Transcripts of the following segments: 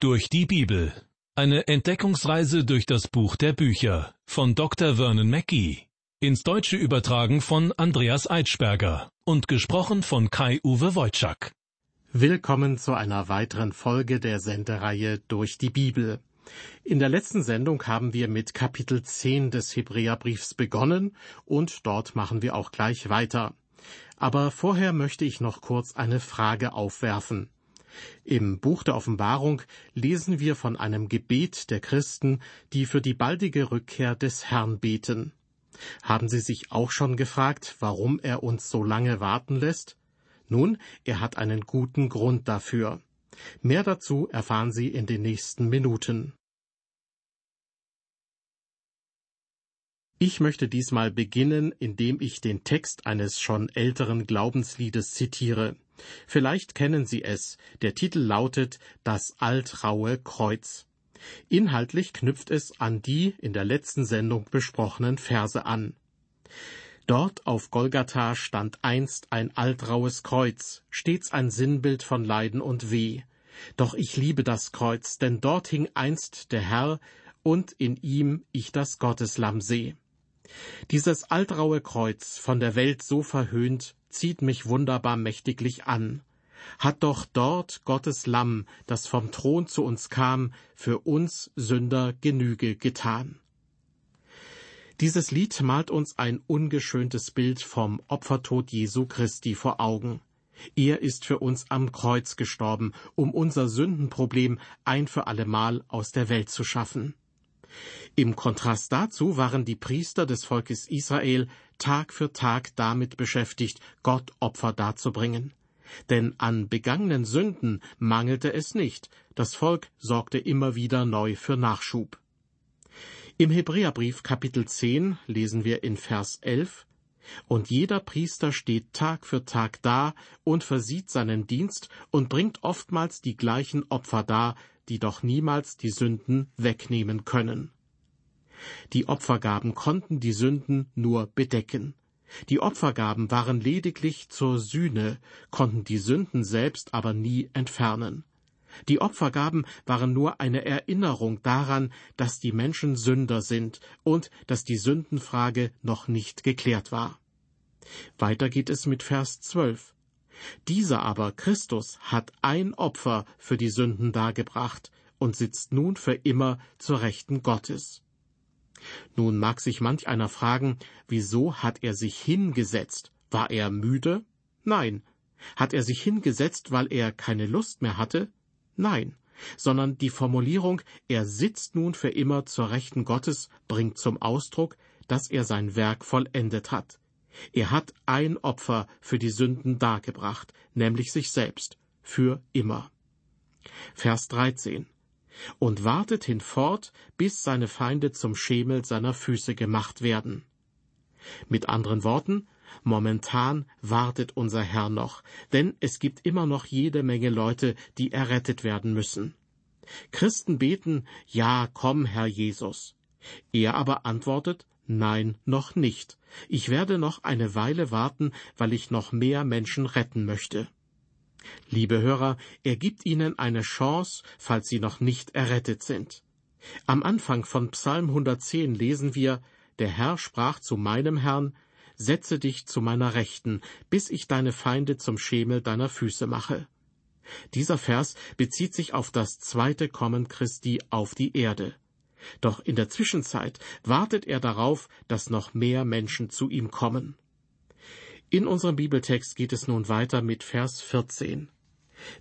Durch die Bibel. Eine Entdeckungsreise durch das Buch der Bücher von Dr. Wernon Mackey. Ins Deutsche übertragen von Andreas Eitschberger und gesprochen von Kai-Uwe Woitschack. Willkommen zu einer weiteren Folge der Sendereihe Durch die Bibel. In der letzten Sendung haben wir mit Kapitel 10 des Hebräerbriefs begonnen und dort machen wir auch gleich weiter. Aber vorher möchte ich noch kurz eine Frage aufwerfen. Im Buch der Offenbarung lesen wir von einem Gebet der Christen, die für die baldige Rückkehr des Herrn beten. Haben Sie sich auch schon gefragt, warum er uns so lange warten lässt? Nun, er hat einen guten Grund dafür. Mehr dazu erfahren Sie in den nächsten Minuten. Ich möchte diesmal beginnen, indem ich den Text eines schon älteren Glaubensliedes zitiere. Vielleicht kennen Sie es. Der Titel lautet »Das altraue Kreuz«. Inhaltlich knüpft es an die in der letzten Sendung besprochenen Verse an. Dort auf Golgatha stand einst ein altraues Kreuz, stets ein Sinnbild von Leiden und Weh. Doch ich liebe das Kreuz, denn dort hing einst der Herr, und in ihm ich das Gotteslamm sehe. Dieses altraue Kreuz, von der Welt so verhöhnt, zieht mich wunderbar mächtiglich an. Hat doch dort Gottes Lamm, das vom Thron zu uns kam, für uns Sünder Genüge getan. Dieses Lied malt uns ein ungeschöntes Bild vom Opfertod Jesu Christi vor Augen. Er ist für uns am Kreuz gestorben, um unser Sündenproblem ein für allemal aus der Welt zu schaffen. Im Kontrast dazu waren die Priester des Volkes Israel Tag für Tag damit beschäftigt, Gott Opfer darzubringen. Denn an begangenen Sünden mangelte es nicht, das Volk sorgte immer wieder neu für Nachschub. Im Hebräerbrief Kapitel 10 lesen wir in Vers 11, »Und jeder Priester steht Tag für Tag da und versieht seinen Dienst und bringt oftmals die gleichen Opfer dar, die doch niemals die Sünden wegnehmen können.« Die Opfergaben konnten die Sünden nur bedecken. Die Opfergaben waren lediglich zur Sühne, konnten die Sünden selbst aber nie entfernen. Die Opfergaben waren nur eine Erinnerung daran, dass die Menschen Sünder sind und dass die Sündenfrage noch nicht geklärt war. Weiter geht es mit Vers 12. Dieser aber, Christus, hat ein Opfer für die Sünden dargebracht und sitzt nun für immer zur Rechten Gottes. Nun mag sich manch einer fragen, wieso hat er sich hingesetzt? War er müde? Nein. Hat er sich hingesetzt, weil er keine Lust mehr hatte? Nein. Sondern die Formulierung, er sitzt nun für immer zur Rechten Gottes, bringt zum Ausdruck, dass er sein Werk vollendet hat. Er hat ein Opfer für die Sünden dargebracht, nämlich sich selbst, für immer. Vers 13. Und wartet hinfort, bis seine Feinde zum Schemel seiner Füße gemacht werden. Mit anderen Worten, momentan wartet unser Herr noch, denn es gibt immer noch jede Menge Leute, die errettet werden müssen. Christen beten, ja, komm, Herr Jesus. Er aber antwortet, nein, noch nicht. Ich werde noch eine Weile warten, weil ich noch mehr Menschen retten möchte. Liebe Hörer, er gibt Ihnen eine Chance, falls Sie noch nicht errettet sind. Am Anfang von Psalm 110 lesen wir, der Herr sprach zu meinem Herrn, setze dich zu meiner Rechten, bis ich deine Feinde zum Schemel deiner Füße mache. Dieser Vers bezieht sich auf das zweite Kommen Christi auf die Erde. Doch in der Zwischenzeit wartet er darauf, dass noch mehr Menschen zu ihm kommen. In unserem Bibeltext geht es nun weiter mit Vers 14.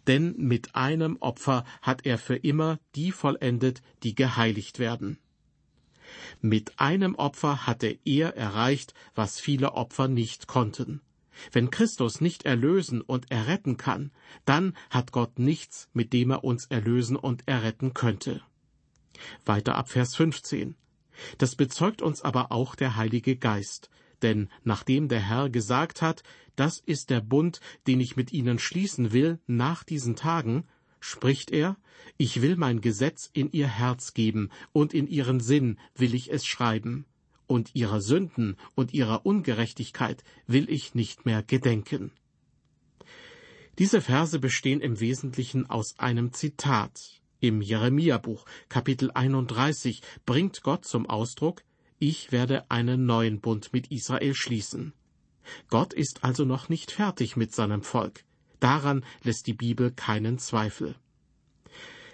Denn mit einem Opfer hat er für immer die vollendet, die geheiligt werden. Mit einem Opfer hatte er erreicht, was viele Opfer nicht konnten. Wenn Christus nicht erlösen und erretten kann, dann hat Gott nichts, mit dem er uns erlösen und erretten könnte. Weiter ab Vers 15. Das bezeugt uns aber auch der Heilige Geist. Denn nachdem der Herr gesagt hat, das ist der Bund, den ich mit ihnen schließen will nach diesen Tagen, spricht er, ich will mein Gesetz in ihr Herz geben und in ihren Sinn will ich es schreiben. Und ihrer Sünden und ihrer Ungerechtigkeit will ich nicht mehr gedenken. Diese Verse bestehen im Wesentlichen aus einem Zitat. Im Jeremia-Buch, Kapitel 31, bringt Gott zum Ausdruck, ich werde einen neuen Bund mit Israel schließen. Gott ist also noch nicht fertig mit seinem Volk. Daran lässt die Bibel keinen Zweifel.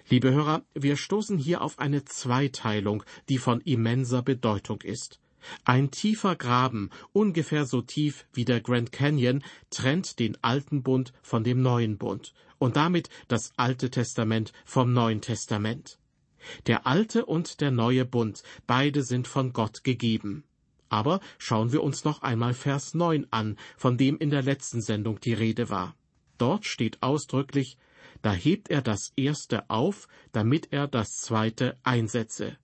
Liebe Hörer, wir stoßen hier auf eine Zweiteilung, die von immenser Bedeutung ist. Ein tiefer Graben, ungefähr so tief wie der Grand Canyon, trennt den alten Bund von dem neuen Bund und damit das Alte Testament vom Neuen Testament. Der alte und der neue Bund, beide sind von Gott gegeben. Aber schauen wir uns noch einmal Vers 9 an, von dem in der letzten Sendung die Rede war. Dort steht ausdrücklich, da hebt er das Erste auf, damit er das Zweite einsetze.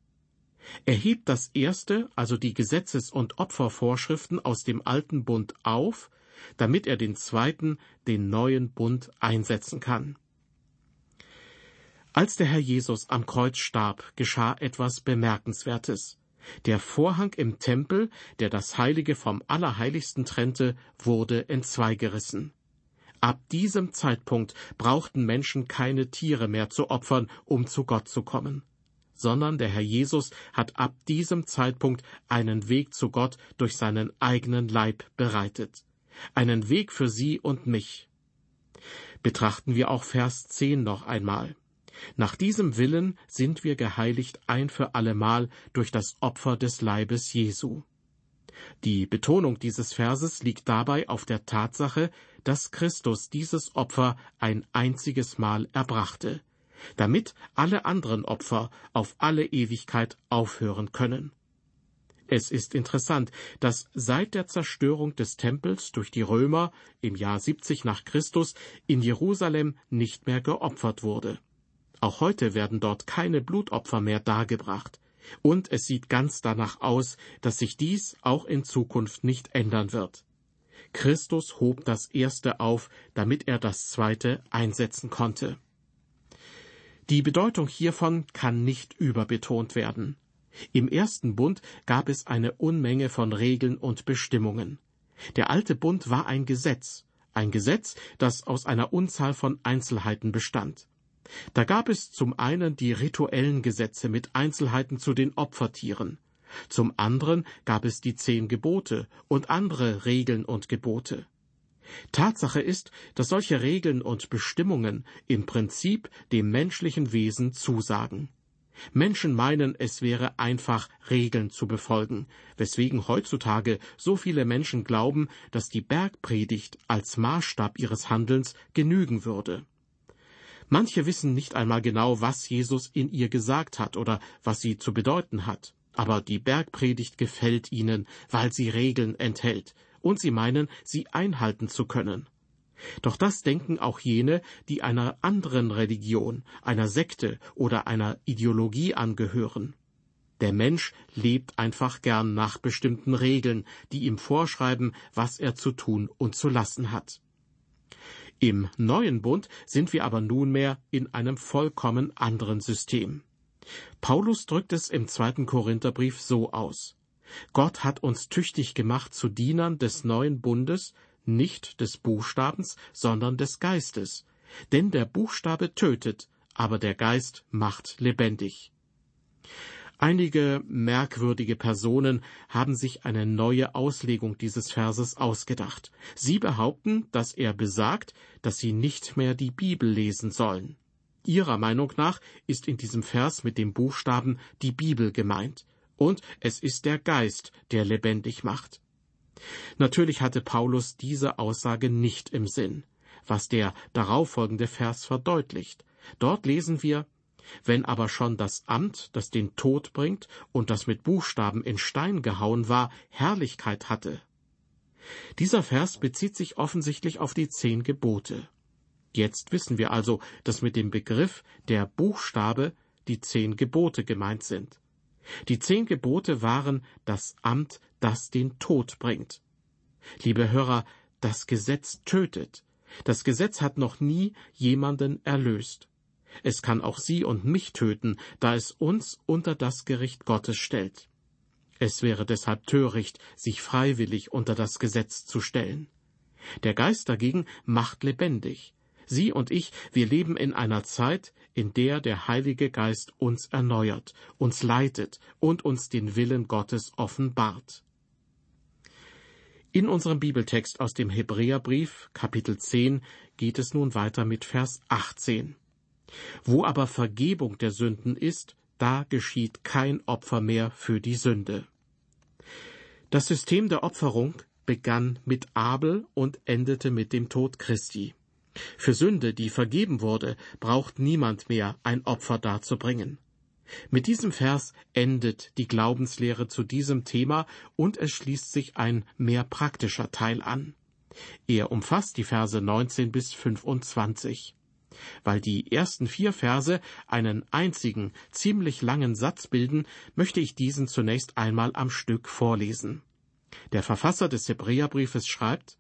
Er hebt das Erste, also die Gesetzes- und Opfervorschriften aus dem alten Bund auf, damit er den Zweiten, den neuen Bund, einsetzen kann. Als der Herr Jesus am Kreuz starb, geschah etwas Bemerkenswertes. Der Vorhang im Tempel, der das Heilige vom Allerheiligsten trennte, wurde entzweigerissen. Ab diesem Zeitpunkt brauchten Menschen keine Tiere mehr zu opfern, um zu Gott zu kommen, sondern der Herr Jesus hat ab diesem Zeitpunkt einen Weg zu Gott durch seinen eigenen Leib bereitet. Einen Weg für Sie und mich. Betrachten wir auch Vers 10 noch einmal. Nach diesem Willen sind wir geheiligt ein für allemal durch das Opfer des Leibes Jesu. Die Betonung dieses Verses liegt dabei auf der Tatsache, dass Christus dieses Opfer ein einziges Mal erbrachte, damit alle anderen Opfer auf alle Ewigkeit aufhören können. Es ist interessant, dass seit der Zerstörung des Tempels durch die Römer im Jahr 70 nach Christus in Jerusalem nicht mehr geopfert wurde. Auch heute werden dort keine Blutopfer mehr dargebracht. Und es sieht ganz danach aus, dass sich dies auch in Zukunft nicht ändern wird. Christus hob das Erste auf, damit er das Zweite einsetzen konnte. Die Bedeutung hiervon kann nicht überbetont werden. Im ersten Bund gab es eine Unmenge von Regeln und Bestimmungen. Der alte Bund war ein Gesetz, das aus einer Unzahl von Einzelheiten bestand. Da gab es zum einen die rituellen Gesetze mit Einzelheiten zu den Opfertieren. Zum anderen gab es die 10 Gebote und andere Regeln und Gebote. Tatsache ist, dass solche Regeln und Bestimmungen im Prinzip dem menschlichen Wesen zusagen. Menschen meinen, es wäre einfach, Regeln zu befolgen, weswegen heutzutage so viele Menschen glauben, dass die Bergpredigt als Maßstab ihres Handelns genügen würde. Manche wissen nicht einmal genau, was Jesus in ihr gesagt hat oder was sie zu bedeuten hat. Aber die Bergpredigt gefällt ihnen, weil sie Regeln enthält, und sie meinen, sie einhalten zu können. Doch das denken auch jene, die einer anderen Religion, einer Sekte oder einer Ideologie angehören. Der Mensch lebt einfach gern nach bestimmten Regeln, die ihm vorschreiben, was er zu tun und zu lassen hat. Im neuen Bund sind wir aber nunmehr in einem vollkommen anderen System. Paulus drückt es im 2. Korintherbrief so aus. Gott hat uns tüchtig gemacht zu Dienern des neuen Bundes, nicht des Buchstabens, sondern des Geistes. Denn der Buchstabe tötet, aber der Geist macht lebendig. Einige merkwürdige Personen haben sich eine neue Auslegung dieses Verses ausgedacht. Sie behaupten, dass er besagt, dass sie nicht mehr die Bibel lesen sollen. Ihrer Meinung nach ist in diesem Vers mit dem Buchstaben die Bibel gemeint. Und es ist der Geist, der lebendig macht. Natürlich hatte Paulus diese Aussage nicht im Sinn, was der darauffolgende Vers verdeutlicht. Dort lesen wir: Wenn aber schon das Amt, das den Tod bringt und das mit Buchstaben in Stein gehauen war, Herrlichkeit hatte. Dieser Vers bezieht sich offensichtlich auf die 10 Gebote. Jetzt wissen wir also, dass mit dem Begriff der Buchstabe die 10 Gebote gemeint sind. Die 10 Gebote waren das Amt, das den Tod bringt. Liebe Hörer, das Gesetz tötet. Das Gesetz hat noch nie jemanden erlöst. Es kann auch Sie und mich töten, da es uns unter das Gericht Gottes stellt. Es wäre deshalb töricht, sich freiwillig unter das Gesetz zu stellen. Der Geist dagegen macht lebendig. Sie und ich, wir leben in einer Zeit, in der der Heilige Geist uns erneuert, uns leitet und uns den Willen Gottes offenbart. In unserem Bibeltext aus dem Hebräerbrief, Kapitel 10, geht es nun weiter mit Vers 18. Wo aber Vergebung der Sünden ist, da geschieht kein Opfer mehr für die Sünde. Das System der Opferung begann mit Abel und endete mit dem Tod Christi. Für Sünde, die vergeben wurde, braucht niemand mehr ein Opfer darzubringen. Mit diesem Vers endet die Glaubenslehre zu diesem Thema und es schließt sich ein mehr praktischer Teil an. Er umfasst die Verse 19 bis 25. Weil die ersten 4 Verse einen einzigen, ziemlich langen Satz bilden, möchte ich diesen zunächst einmal am Stück vorlesen. Der Verfasser des Hebräerbriefes schreibt: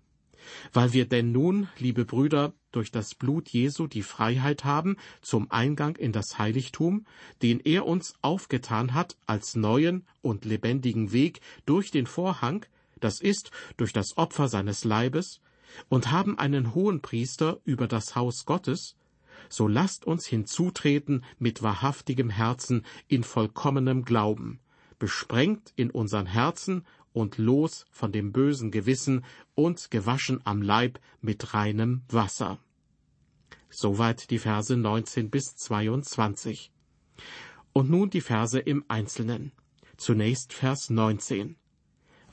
Weil wir denn nun, liebe Brüder, durch das Blut Jesu die Freiheit haben zum Eingang in das Heiligtum, den er uns aufgetan hat als neuen und lebendigen Weg durch den Vorhang, das ist, durch das Opfer seines Leibes, und haben einen hohen Priester über das Haus Gottes, so lasst uns hinzutreten mit wahrhaftigem Herzen in vollkommenem Glauben, besprengt in unseren Herzen und los von dem bösen Gewissen und gewaschen am Leib mit reinem Wasser. Soweit die Verse 19 bis 22. Und nun die Verse im Einzelnen. Zunächst Vers 19.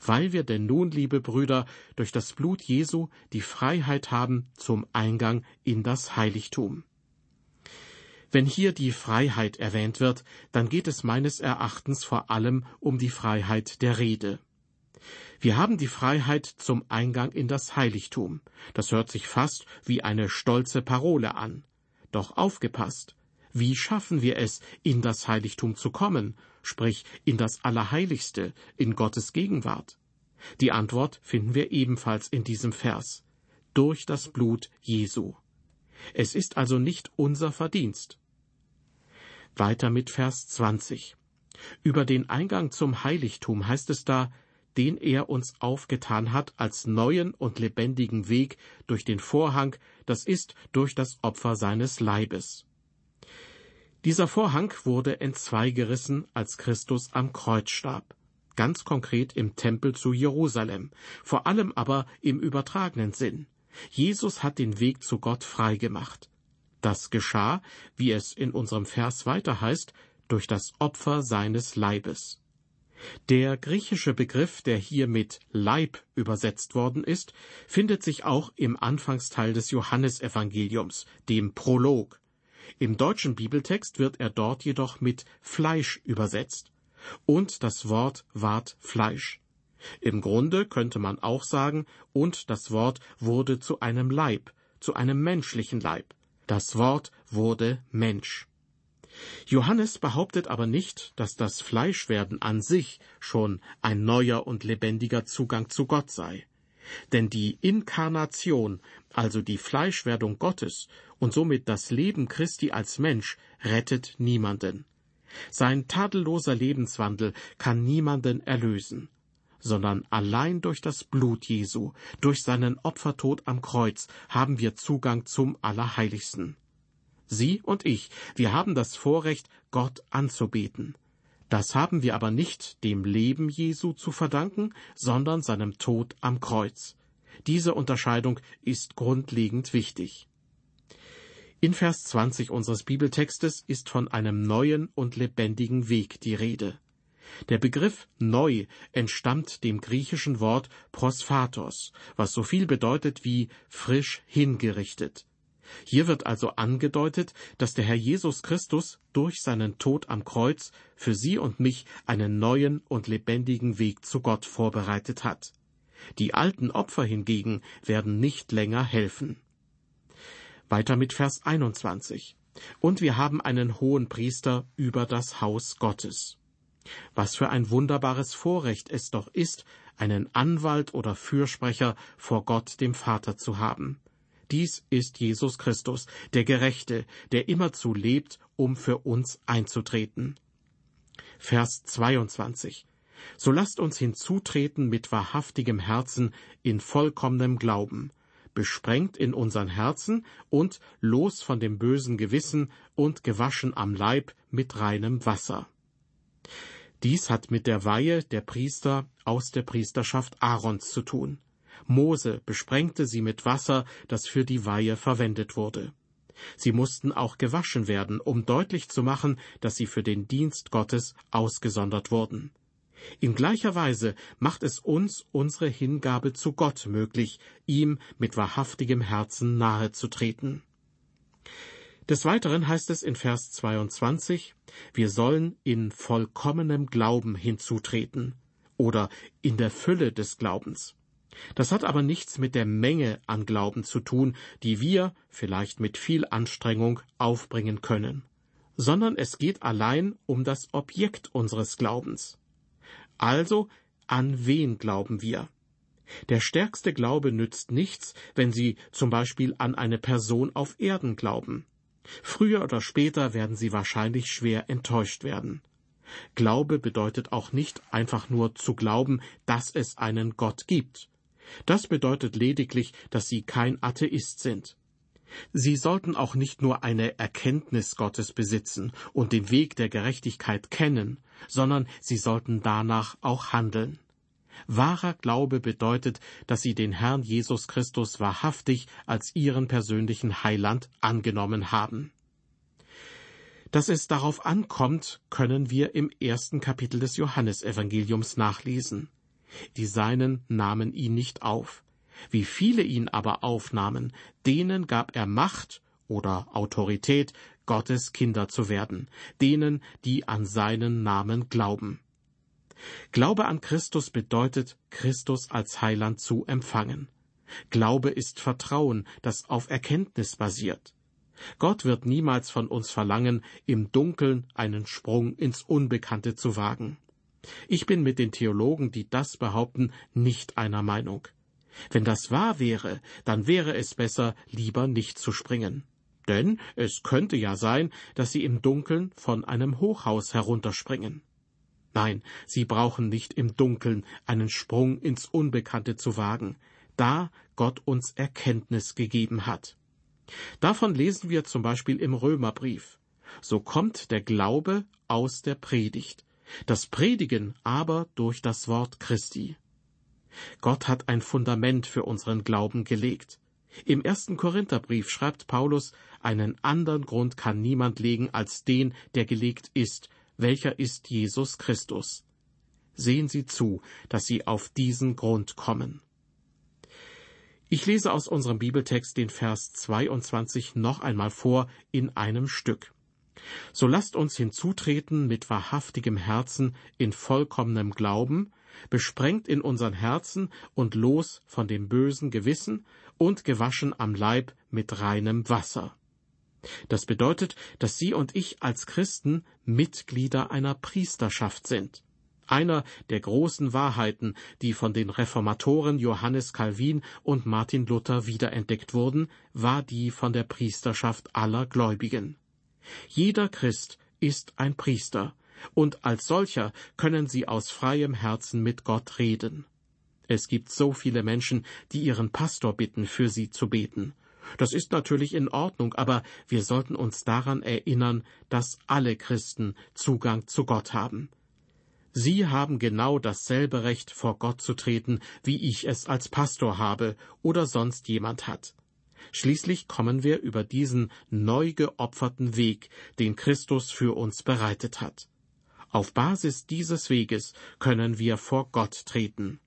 Weil wir denn nun, liebe Brüder, durch das Blut Jesu die Freiheit haben zum Eingang in das Heiligtum. Wenn hier die Freiheit erwähnt wird, dann geht es meines Erachtens vor allem um die Freiheit der Rede. Wir haben die Freiheit zum Eingang in das Heiligtum. Das hört sich fast wie eine stolze Parole an. Doch aufgepasst, wie schaffen wir es, in das Heiligtum zu kommen, sprich in das Allerheiligste, in Gottes Gegenwart? Die Antwort finden wir ebenfalls in diesem Vers: Durch das Blut Jesu. Es ist also nicht unser Verdienst. Weiter mit Vers 20. Über den Eingang zum Heiligtum heißt es da, den er uns aufgetan hat als neuen und lebendigen Weg durch den Vorhang, das ist durch das Opfer seines Leibes. Dieser Vorhang wurde entzweigerissen, als Christus am Kreuz starb, ganz konkret im Tempel zu Jerusalem, vor allem aber im übertragenen Sinn. Jesus hat den Weg zu Gott freigemacht. Das geschah, wie es in unserem Vers weiter heißt, durch das Opfer seines Leibes. Der griechische Begriff, der hier mit Leib übersetzt worden ist, findet sich auch im Anfangsteil des Johannesevangeliums, dem Prolog. Im deutschen Bibeltext wird er dort jedoch mit Fleisch übersetzt. Und das Wort ward Fleisch. Im Grunde könnte man auch sagen, und das Wort wurde zu einem Leib, zu einem menschlichen Leib. Das Wort wurde Mensch. Johannes behauptet aber nicht, dass das Fleischwerden an sich schon ein neuer und lebendiger Zugang zu Gott sei. Denn die Inkarnation, also die Fleischwerdung Gottes und somit das Leben Christi als Mensch, rettet niemanden. Sein tadelloser Lebenswandel kann niemanden erlösen, sondern allein durch das Blut Jesu, durch seinen Opfertod am Kreuz, haben wir Zugang zum Allerheiligsten. Sie und ich, wir haben das Vorrecht, Gott anzubeten. Das haben wir aber nicht dem Leben Jesu zu verdanken, sondern seinem Tod am Kreuz. Diese Unterscheidung ist grundlegend wichtig. In Vers 20 unseres Bibeltextes ist von einem neuen und lebendigen Weg die Rede. Der Begriff neu entstammt dem griechischen Wort prosphatos, was so viel bedeutet wie frisch hingerichtet. Hier wird also angedeutet, dass der Herr Jesus Christus durch seinen Tod am Kreuz für Sie und mich einen neuen und lebendigen Weg zu Gott vorbereitet hat. Die alten Opfer hingegen werden nicht länger helfen. Weiter mit Vers 21. Und wir haben einen hohen Priester über das Haus Gottes. Was für ein wunderbares Vorrecht es doch ist, einen Anwalt oder Fürsprecher vor Gott dem Vater zu haben. Dies ist Jesus Christus, der Gerechte, der immerzu lebt, um für uns einzutreten. Vers 22. So lasst uns hinzutreten mit wahrhaftigem Herzen in vollkommenem Glauben, besprengt in unseren Herzen und los von dem bösen Gewissen und gewaschen am Leib mit reinem Wasser. Dies hat mit der Weihe der Priester aus der Priesterschaft Aarons zu tun. Mose besprengte sie mit Wasser, das für die Weihe verwendet wurde. Sie mussten auch gewaschen werden, um deutlich zu machen, dass sie für den Dienst Gottes ausgesondert wurden. In gleicher Weise macht es uns unsere Hingabe zu Gott möglich, ihm mit wahrhaftigem Herzen nahe zu treten. Des Weiteren heißt es in Vers 22, wir sollen in vollkommenem Glauben hinzutreten oder in der Fülle des Glaubens. Das hat aber nichts mit der Menge an Glauben zu tun, die wir, vielleicht mit viel Anstrengung, aufbringen können, sondern es geht allein um das Objekt unseres Glaubens. Also, an wen glauben wir? Der stärkste Glaube nützt nichts, wenn Sie zum Beispiel an eine Person auf Erden glauben. Früher oder später werden Sie wahrscheinlich schwer enttäuscht werden. Glaube bedeutet auch nicht einfach nur zu glauben, dass es einen Gott gibt. Das bedeutet lediglich, dass Sie kein Atheist sind. Sie sollten auch nicht nur eine Erkenntnis Gottes besitzen und den Weg der Gerechtigkeit kennen, sondern Sie sollten danach auch handeln. Wahrer Glaube bedeutet, dass Sie den Herrn Jesus Christus wahrhaftig als Ihren persönlichen Heiland angenommen haben. Dass es darauf ankommt, können wir im 1. Kapitel des Johannesevangeliums nachlesen. Die Seinen nahmen ihn nicht auf. Wie viele ihn aber aufnahmen, denen gab er Macht oder Autorität, Gottes Kinder zu werden, denen, die an seinen Namen glauben. Glaube an Christus bedeutet, Christus als Heiland zu empfangen. Glaube ist Vertrauen, das auf Erkenntnis basiert. Gott wird niemals von uns verlangen, im Dunkeln einen Sprung ins Unbekannte zu wagen. Ich bin mit den Theologen, die das behaupten, nicht einer Meinung. Wenn das wahr wäre, dann wäre es besser, lieber nicht zu springen. Denn es könnte ja sein, dass Sie im Dunkeln von einem Hochhaus herunterspringen. Nein, Sie brauchen nicht im Dunkeln einen Sprung ins Unbekannte zu wagen, da Gott uns Erkenntnis gegeben hat. Davon lesen wir zum Beispiel im Römerbrief. So kommt der Glaube aus der Predigt, das Predigen aber durch das Wort Christi. Gott hat ein Fundament für unseren Glauben gelegt. Im 1. Korintherbrief schreibt Paulus, einen anderen Grund kann niemand legen als den, der gelegt ist, welcher ist Jesus Christus. Sehen Sie zu, dass Sie auf diesen Grund kommen. Ich lese aus unserem Bibeltext den Vers 22 noch einmal vor in einem Stück. So lasst uns hinzutreten mit wahrhaftigem Herzen in vollkommenem Glauben, besprengt in unseren Herzen und los von dem bösen Gewissen und gewaschen am Leib mit reinem Wasser. Das bedeutet, dass Sie und ich als Christen Mitglieder einer Priesterschaft sind. Einer der großen Wahrheiten, die von den Reformatoren Johannes Calvin und Martin Luther wiederentdeckt wurden, war die von der Priesterschaft aller Gläubigen. Jeder Christ ist ein Priester, und als solcher können Sie aus freiem Herzen mit Gott reden. Es gibt so viele Menschen, die ihren Pastor bitten, für sie zu beten. Das ist natürlich in Ordnung, aber wir sollten uns daran erinnern, dass alle Christen Zugang zu Gott haben. Sie haben genau dasselbe Recht, vor Gott zu treten, wie ich es als Pastor habe oder sonst jemand hat. Schließlich kommen wir über diesen neu geopferten Weg, den Christus für uns bereitet hat. Auf Basis dieses Weges können wir vor Gott treten.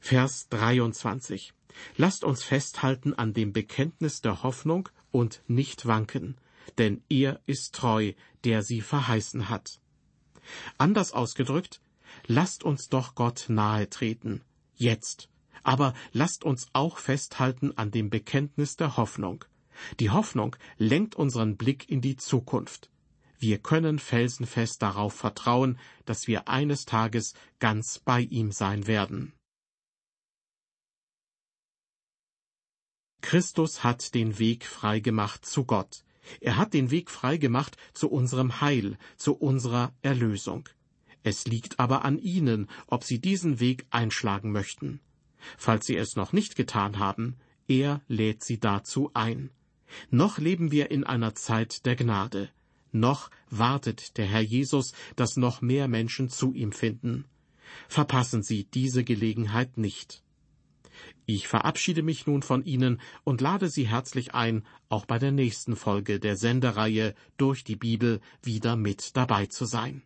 Vers 23. Lasst uns festhalten an dem Bekenntnis der Hoffnung und nicht wanken, denn er ist treu, der sie verheißen hat. Anders ausgedrückt, lasst uns doch Gott nahe treten, jetzt. Aber lasst uns auch festhalten an dem Bekenntnis der Hoffnung. Die Hoffnung lenkt unseren Blick in die Zukunft. Wir können felsenfest darauf vertrauen, dass wir eines Tages ganz bei ihm sein werden. Christus hat den Weg freigemacht zu Gott. Er hat den Weg freigemacht zu unserem Heil, zu unserer Erlösung. Es liegt aber an Ihnen, ob Sie diesen Weg einschlagen möchten. Falls Sie es noch nicht getan haben, Er lädt sie dazu ein. Noch leben wir in einer Zeit der Gnade. Noch wartet der Herr Jesus, dass noch mehr Menschen zu ihm finden. Verpassen Sie diese Gelegenheit nicht. Ich verabschiede mich nun von Ihnen und lade Sie herzlich ein, auch bei der nächsten Folge der Sendereihe Durch die Bibel wieder mit dabei zu sein.